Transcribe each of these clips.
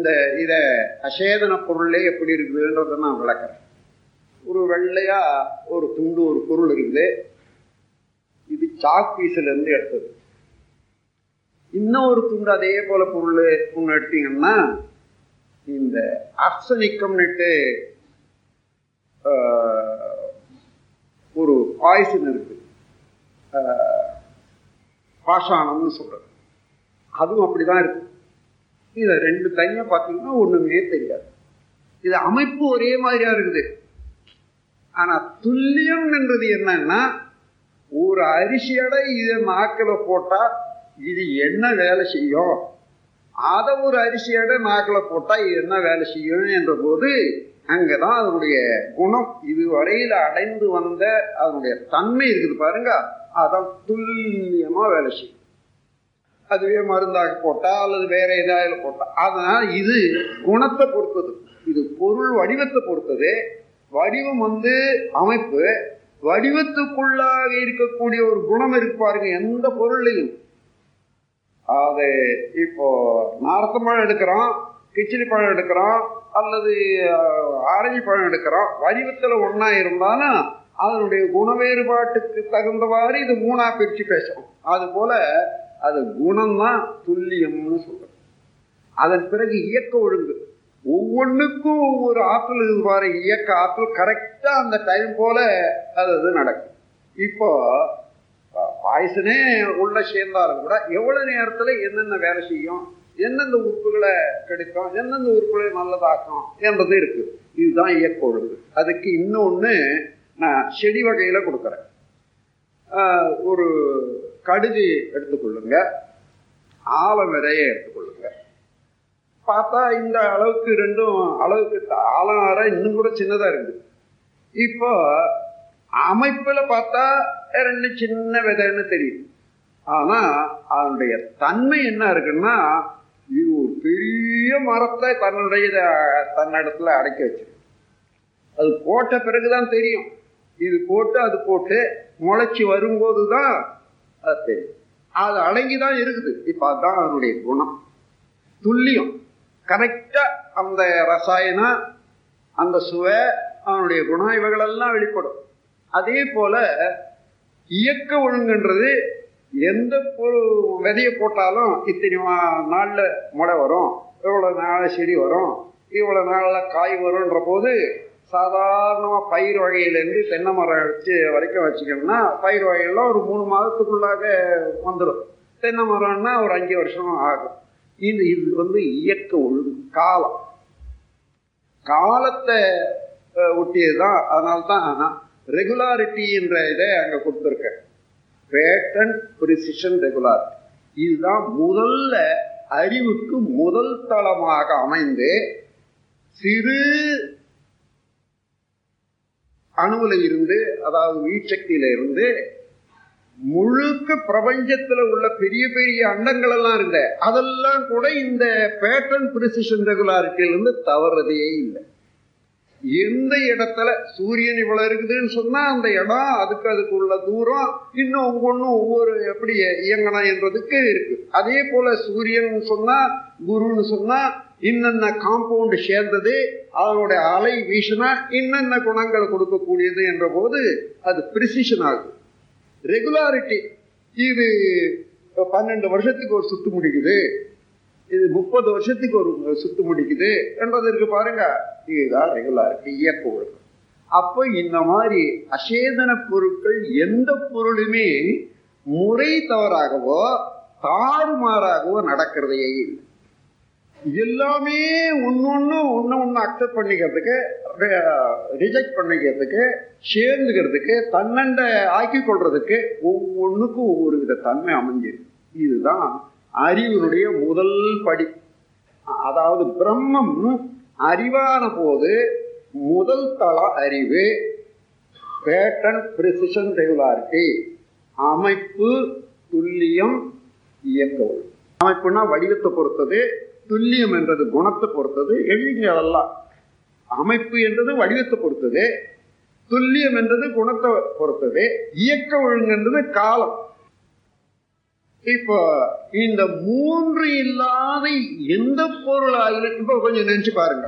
இந்த இதை அசேதன பொருளே எப்படி இருக்குதுன்றதை நான் விளக்குறேன். ஒரு வெள்ளையா ஒரு துண்டு ஒரு பொருள் இருக்குது, இது சாக் பீஸ்லேருந்து எடுத்தது. இன்னும் ஒரு துண்டு அதே போல பொருள் ஒன்று எடுத்தீங்கன்னா இந்த ஆர்சனிக்கம்னுட்டு ஒரு பாய்சன் இருக்கு, பாஷாணம்னு சொல்றது, அதுவும் அப்படிதான் இருக்கு. இதை ரெண்டு தனியா பார்த்தீங்கன்னா ஒண்ணுமே தெரியாது, இது அமைப்பு ஒரே மாதிரியா இருக்குது. ஆனா துல்லியம் என்றது என்னன்னா ஒரு அரிசியோட இதை நாக்கில போட்டா இது என்ன வேலை செய்யும், அதை ஒரு அரிசியோட நாக்கில போட்டா இது என்ன வேலை செய்யும் என்ற போது அங்கதான் அதனுடைய குணம், இதுவரையில அடைந்து வந்த அதனுடைய தன்மை இருக்குது பாருங்க, அதான் துல்லியமா வேலை செய்யும். அதுவே மருந்தாக போட்டா அல்லது வேற ஏதாவது போட்டா, அதனால இது குணத்தை பொறுத்தது, இது பொருள் வடிவத்தை பொறுத்தது. வடிவம் அமைப்பு, வடிவத்துக்குள்ளாக இருக்கக்கூடிய ஒரு குணம் இருக்கு பாருங்க எந்த பொருளையும். அது இப்போ நாரத்த பழம் எடுக்கிறோம், கிச்சடி பழம் எடுக்கிறோம் அல்லது ஆரஞ்சு பழம் எடுக்கிறோம், வடிவத்துல ஒன்னா இருந்தாலும் அதனுடைய குண வேறுபாட்டுக்கு தகுந்தவாறு இது மூணா பிரிச்சு பேசுறோம். அது போல அது குணம்தான் துல்லியம்னு சொல்றோம். அதன் பிறகு இயக்க ஒழுங்கு, ஒவ்வொன்றுக்கும் ஒவ்வொரு ஆற்றல் இதுவாறு இயக்க ஆற்றல் கரெக்டா அந்த டைம் போல அது நடக்கும். இப்போ பாய்சனே உள்ள சேர்ந்தாலும் கூட எவ்வளவு நேரத்துல என்னென்ன வேலை செய்யும், எந்தெந்த உறுப்புகளை கெடுக்கும், எந்தெந்த உறுப்புகளை நல்லதாக்கும் என்றது இருக்கு. இதுதான் இயக்க ஒழுங்கு. அதுக்கு இன்னொன்னு நான் செடி வகையில கொடுக்கறேன். ஒரு கடுகு எடுத்துக்கொள்ளுங்க, ஆலமரையை எடுத்துக்கொள்ளுங்க. பார்த்தா இந்த அளவுக்கு ரெண்டும் அளவுக்கு ஆலமரை இன்னும் கூட சின்னதா இருக்குது. இப்போ அமைப்புல பார்த்தா ரெண்டு சின்ன விதைன்னு தெரியுது, ஆனா அதனுடைய தன்மை என்ன இருக்குன்னா இது ஒரு பெரிய மரத்தை தன்னுடைய தன்னிடத்துல அடக்கி வச்சிருக்கு. அது போட்ட பிறகுதான் தெரியும், இது போட்டு அது போட்டு முளைச்சி வரும்போதுதான் அது தெரியும், அது அடங்கிதான் இருக்குது. இப்ப அதுதான் அதனுடைய குணம், துல்லியம் கரெக்டா அந்த ரசாயனம் அந்த சுவை அவனுடைய குணம் இவைகளெல்லாம் வெளிப்படும். அதே போல இயக்க ஒழுங்குன்றது எந்த விதையை போட்டாலும் இத்தனை நாள்ல முளை வரும், இவ்வளவு நாள செடி வரும், இவ்வளவு நாள்ல காய் வரும்ன்ற போது சாதாரணமாக பயிர் வகையிலேருந்து தென்னை மரம் வச்சு வரைக்கும் வச்சுக்கணும்னா பயிர் வகையெல்லாம் ஒரு 3 மாதத்துக்குள்ளாக வந்துடும், தென்னை மரம்னா ஒரு 5 வருஷம் ஆகும். இது இது இயக்க ஒழுங்கு, காலம் காலத்தை ஒட்டியதுதான். அதனால்தான் ரெகுலாரிட்டி என்ற இதை அங்கே கொடுத்துருக்கேன், பேட்டன் ப்ரிசிஷன் ரெகுலாரிட்டி. இதுதான் முதல்ல அறிவுக்கு முதல் தளமாக அமைந்து சிறு அணுவில இருந்து, அதாவது உயிர்சக்தியில இருந்து முழுக்க பிரபஞ்சத்துல உள்ள பெரிய பெரிய அண்டங்கள் எல்லாம் இருந்த அதெல்லாம் கூட இந்த பேட்டர்ன் பிரிசிஷன் ரெகுலாரிட்டியிலிருந்து தவறதே இல்லை. எந்த இடத்துல சூரியன் இவ்வளவு இருக்குதுன்னு சொன்னா அந்த இடம் அதுக்கு உள்ள தூரம் இன்னும் ஒவ்வொன்றும் ஒவ்வொரு எப்படி இயங்கணும் என்றதுக்கு இருக்கு. அதே போல சூரியன் சொன்னா குருன்னு சொன்னா இன்னென்ன காம்பவுண்ட் சேர்ந்தது, அதனுடைய அலை வீசினா இன்னென்ன குணங்கள் கொடுக்கக்கூடியது என்ற போது அது பிரிசிஷன் ஆகுது. ரெகுலாரிட்டி இது 12 வருஷத்துக்கு ஒரு சுத்து முடிக்குது, இது 30 வருஷத்துக்கு ஒரு சுத்து முடிக்குது என்றதற்கு பாருங்க, இதுதான் ரெகுலாரிட்டி, இயக்க ஒழுங்கு. அப்போ இந்த மாதிரி அசேதன பொருட்கள் எந்த பொருளுமே முறை தவறாகவோ தாறுமாறாகவோ நடக்கிறதே இல்லை. எல்லாமே ஒன்னு அக்செப்ட் பண்ணிக்கிறதுக்கு, ரிஜெக்ட் பண்ணிக்கிறதுக்கு, சேர்ந்துக்கிறதுக்கு, தன்னண்ட ஆக்கி கொள்றதுக்கு ஒவ்வொன்றுக்கும் ஒவ்வொரு வித தன்மை அமைஞ்சிருக்கு. இதுதான் அறிவினுடைய முதல் படி. அதாவது பிரம்மம் அறிவான போது முதல் தள அறிவு பேட்டர்ன் பிரிசிஷன் ரெகுலாரிட்டி, அமைப்பு துல்லியம் இயக்க ஒழுங்கு. அமைப்புனா வடிவத்தை பொறுத்தது, துல்லியம் என்றது குணத்தை பொறுத்தது, எல்லாம் அமைப்பு என்றது வடிவத்தை பொறுத்தது, துல்லியம் என்றது குணத்தை பொறுத்தது, இயக்க ஒழுங்கு என்றது காலம். இப்ப இந்த மூன்று இல்லாத எந்த பொருளாக இப்ப கொஞ்சம் நினைச்சு பாருங்க.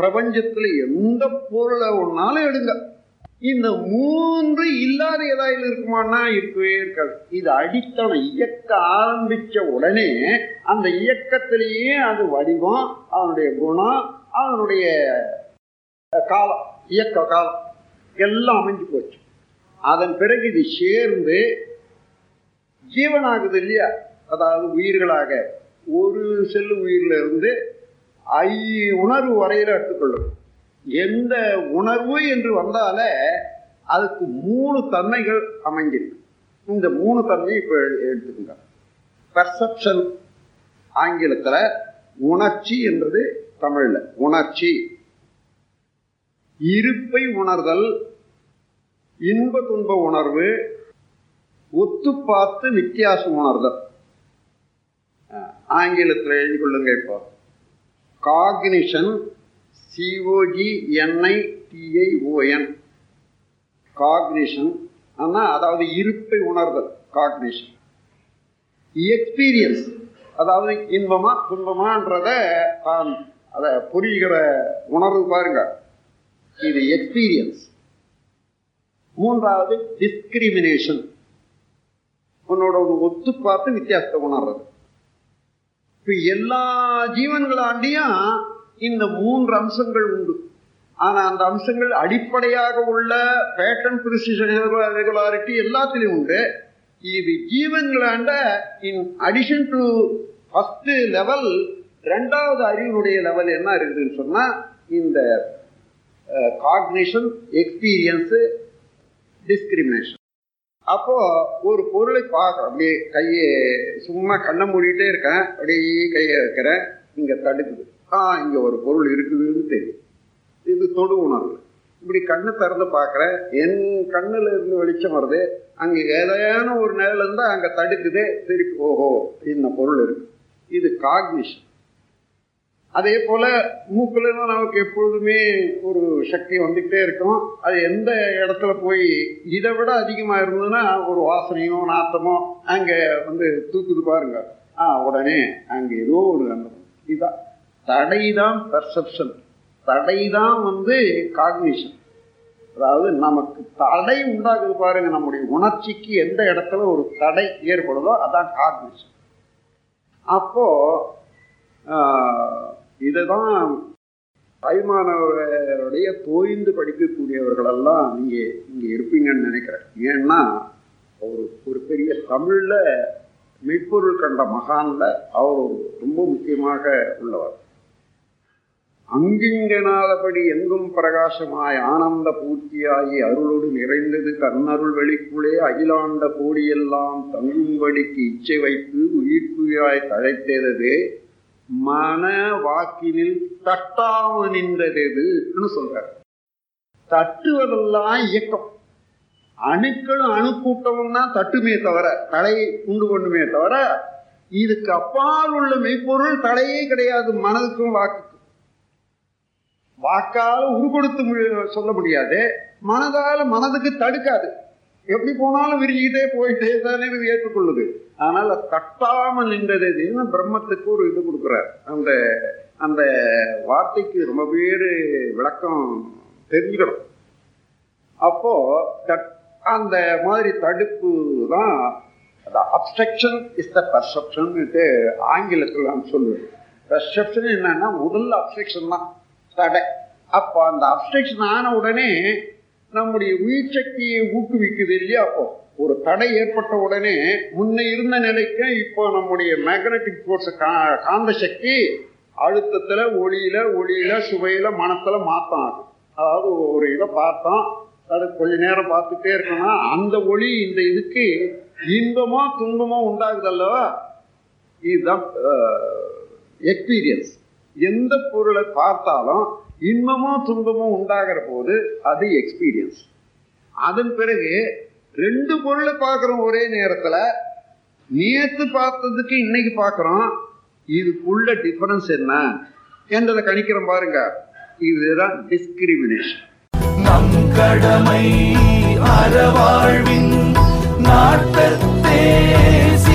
பிரபஞ்சத்துல எந்த பொருளை ஒன்னாலும் எடுங்க, இந்த மூன்று இல்லாத ஏதாவது இருக்குமானா இருக்கவே இருக்காது. இது அடித்தளம் இயக்க ஆரம்பிச்ச உடனே அந்த இயக்கத்திலேயே அது வடிவம், அதனுடைய குணம், அதனுடைய காலம், இயக்க காலம் எல்லாம் அமைஞ்சு போச்சு. அதன் பிறகு இது சேர்ந்து ஜீவனாகுது இல்லையா, அதாவது உயிர்களாக ஒரு செல்லு உயிரில இருந்து உணர்வு வரையில எடுத்துக்கொள்ளும். எந்த உணர்வு என்று வந்தால அதுக்கு மூணு தன்மைகள் அமைஞ்சிருக்கு. இந்த மூணு தன்மையை இப்ப எடுத்துக்கோங்க. பெர்செப்ஷன் ஆங்கிலத்துல, உணர்ச்சி என்றது தமிழ்ல உணர்ச்சி, இருப்பை உணர்தல், இன்ப துன்ப உணர்வு, ஒத்து பார்த்து வித்தியாசம் உணர்தல். ஆங்கிலத்தில் எழுதி கொள்ளுங்க. இப்போ காக்னிஷன், COGNITION, காக்னிஷன் அதாவது இருப்பை உணர்தல் காக்னிஷன். எக்ஸ்பீரியன்ஸ் அதாவது இன்பமா துன்பமான்றத அதை புரிகிற உணர்வு பாருங்க, இது எக்ஸ்பீரியன்ஸ். மூன்றாவது டிஸ்கிரிமினேஷன், உன்னோட ஒத்து பார்த்து வித்தியாசத்தை உணர்றது. இப்ப எல்லா ஜீவன்களாண்டியும் இந்த மூன்று அம்சங்கள் உண்டு. ஆனா அந்த அம்சங்கள் அடிப்படையாக உள்ள பேட்டர்ன், ப்ரிசிஷன், ரெகுலாரிட்டி எல்லாத்திலையும் உண்டு. இது ஜீவன்களாண்ட in addition to first level, ரெண்டாவது அறிவுடைய லெவல் என்ன இருக்குதுன்னு சொன்னா இந்த காக்னிஷன், எக்ஸ்பீரியன்ஸ், டிஸ்கிரிமினேஷன். அப்போ ஒரு பொருளை பார்க்க அப்படியே கையை சும்மா கண்ணை மூடிட்டே இருக்கேன், அப்படியே கையை வைக்கிறேன், இங்க தடுக்குது, இங்க ஒரு பொருள் இருக்குதுன்னு தெரியும், இது தொடு உணர்வு. இப்படி கண்ணை திறந்து பார்க்கிறேன், என் கண்ணுல இருந்து வெளிச்சம் வருது, அங்க ஏதான ஒரு நிலையில இருந்தா அங்க தடுக்குது, திருப்பி ஓஹோ இந்த பொருள் இருக்கு, இது காக்னிஷன். அதே போல மூக்குல நமக்கு எப்பொழுதுமே ஒரு சக்தி வந்துகிட்டே இருக்கும், அது எந்த இடத்துல போய் இதை விட அதிகமா இருந்ததுன்னா ஒரு வாசனையோ நாத்தமோ அங்க வந்து தூக்குது பாருங்க, உடனே அங்க ஏதோ ஒரு அனுபவம். இதுதான் தடைதான் பெர்செப்ஷன், தடைதான் காக்னிஷன். அதாவது நமக்கு தடை உண்டாகுது பாருங்க, நம்முடைய உணர்ச்சிக்கு எந்த இடத்துல ஒரு தடை ஏற்படுதோ அதான் காக்னிஷன். அப்போ இதுதான் தாய்மானவர்களுடைய தோய்ந்து படிக்கக்கூடியவர்களெல்லாம் நீங்கள் இங்கே இருப்பீங்கன்னு நினைக்கிறேன். ஏன்னா ஒரு பெரிய தமிழில் மெய்ப்பொருள் கண்ட மகான்ல அவர் ரொம்ப முக்கியமாக உள்ளவர். அங்கிங்கனாதபடி எங்கும் பிரகாசமாய் ஆனந்த பூர்த்தியாகி அருளோடு நிறைந்தது கண்ணருள் வெளிக்குள்ளே அகிலாண்ட கோடியெல்லாம் தங்கும்படிக்கு இச்சை வைத்து உயிர்ப்புயாய் தழைத்தது மன வாக்கினில் தட்டாம நின்றதுன்னு சொல்றாரு. தட்டுவதெல்லாம் இயக்கம், அணுக்களும் அணுக்கூட்டமும் தான் தட்டுமே தவிர தலையை உண்டு பண்ணுமே தவிர இதுக்கு அப்பால் உள்ள மெய்ப்பொருள் தலையே கிடையாது. மனதுக்கும் வாக்குக்கும் வாக்கால உருக்கொடுத்து சொல்ல முடியாது, மனதால மனதுக்கு தடுக்காது, எப்படி போனாலும் விரிஞ்சுக்கிட்டே போயிட்டே தானே இது ஏற்றுக்கொள்ளுது. அதனால தட்டாமல் நின்றதுன்னு பிரம்மத்துக்கு ஒரு இது கொடுக்குறார். அந்த அந்த வார்த்தைக்கு ரொம்ப பேரு விளக்கம் தெரிஞ்சுக்கணும். அப்போ அந்த மாதிரி தடுப்பு தான் அப்ஸ்ட்ரக்ஷன் இஸ் த பெர்செப்ஷன் ஆங்கிலத்தில் நான் சொல்லுவேன். பெர்செப்ஷன் என்னன்னா முதல்ல அப்ஸ்ட்ரக்ஷன் தான், தடை. அப்போ அந்த அப்ஸ்ட்ரக்ஷன் ஆன உடனே நம்முடைய உயிர் சக்தியை ஊக்குவிக்குது இல்லையா. அப்போ ஒரு தடை ஏற்பட்ட உடனே முன்ன இருந்த நிலைக்கு இப்போ நம்முடைய மேக்னட்டிக் ஃபோர்ஸ், காந்த சக்தி அழுத்தத்துல ஒளியில சுவையில மனத்துல மாற்றம் ஆகும். அதாவது ஒரு இதை பார்த்தோம், அது கொஞ்ச நேரம் பார்த்துட்டே இருக்கோம்னா அந்த ஒளி இந்த இதுக்கு இன்பமோ துன்பமோ உண்டாகுது அல்லவா. இதுதான் எக்ஸ்பீரியன்ஸ். எந்த பொருளை பார்த்தாலும் இன்பமோ துன்பமோ உண்டாகிற போது அது எக்ஸ்பீரியன்ஸ். அதன் பிறகு ரெண்டு பொருளை பார்க்குறோம் ஒரே நேரத்தில், நேற்று பார்த்ததுக்கு இன்னைக்கு பார்க்குறோம், இதுக்குள்ள டிஃபரன்ஸ் என்ன என்றதை கணிக்கிறோம் பாருங்க, இதுதான் டிஸ்கிரிமினேஷன். நம் கடமை அறவாழ்வின் நாட்டத்தே.